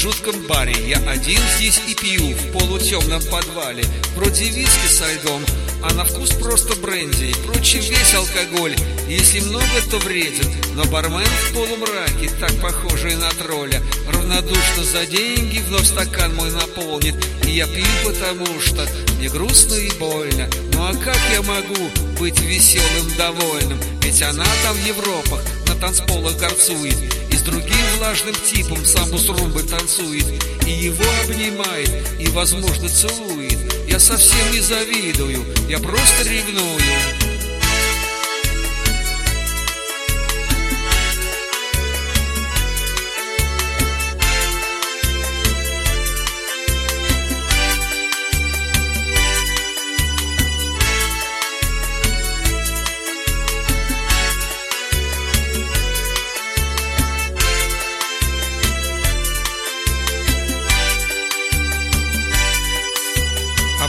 жутком баре. Я один здесь и пью в полутемном подвале. Вроде виски со льдом, а на вкус просто бренди. И прочий весь алкоголь, если много, то вредит. Но бармен в полумраке, так похожий на тролля, равнодушно за деньги вновь стакан мой наполнит. И я пью, потому что мне грустно и больно. Ну а как я могу быть веселым, довольным? Ведь она там в Европах на танцполах горцует, и с другим влажным типом самбус румбы танцует, и его обнимает, и, возможно, целует. Я совсем не завидую, я просто ревную.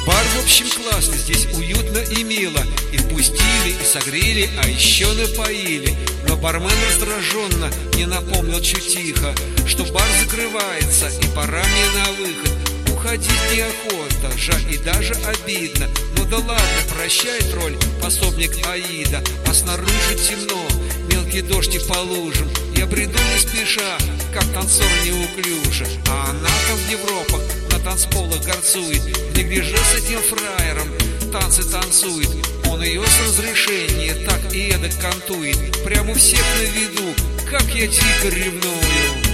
Бар, в общем, классный, здесь уютно и мило. И впустили, и согрели, а еще напоили. Но бармен раздраженно мне напомнил чуть тихо, что бар закрывается, и пора мне на выход. Уходить неохота, жаль и даже обидно. Ну да ладно, прощай, тролль, пособник Аида. А снаружи темно, мелкий дождь и по лужам. Я бреду не спеша, как танцор неуклюже. А она там в Европах на танцполах горцует, в неглиже с этим фраером танцы танцует. Он ее с разрешения так и эдак кантует, прямо у всех на виду, как я дико ревную.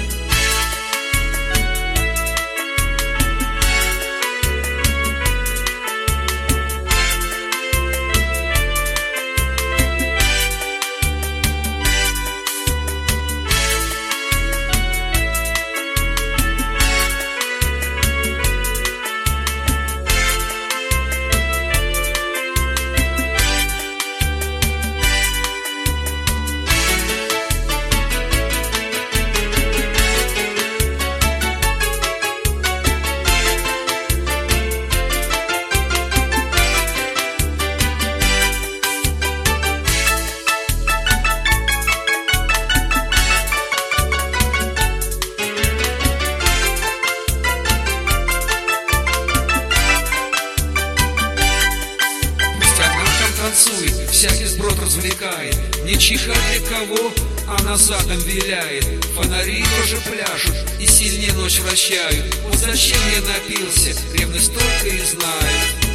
Всякий сброд развлекает, не чихать для кого, она задом виляет. Фонари тоже пляшут и сильнее ночь вращают. Вот зачем я напился, ревность только и знает.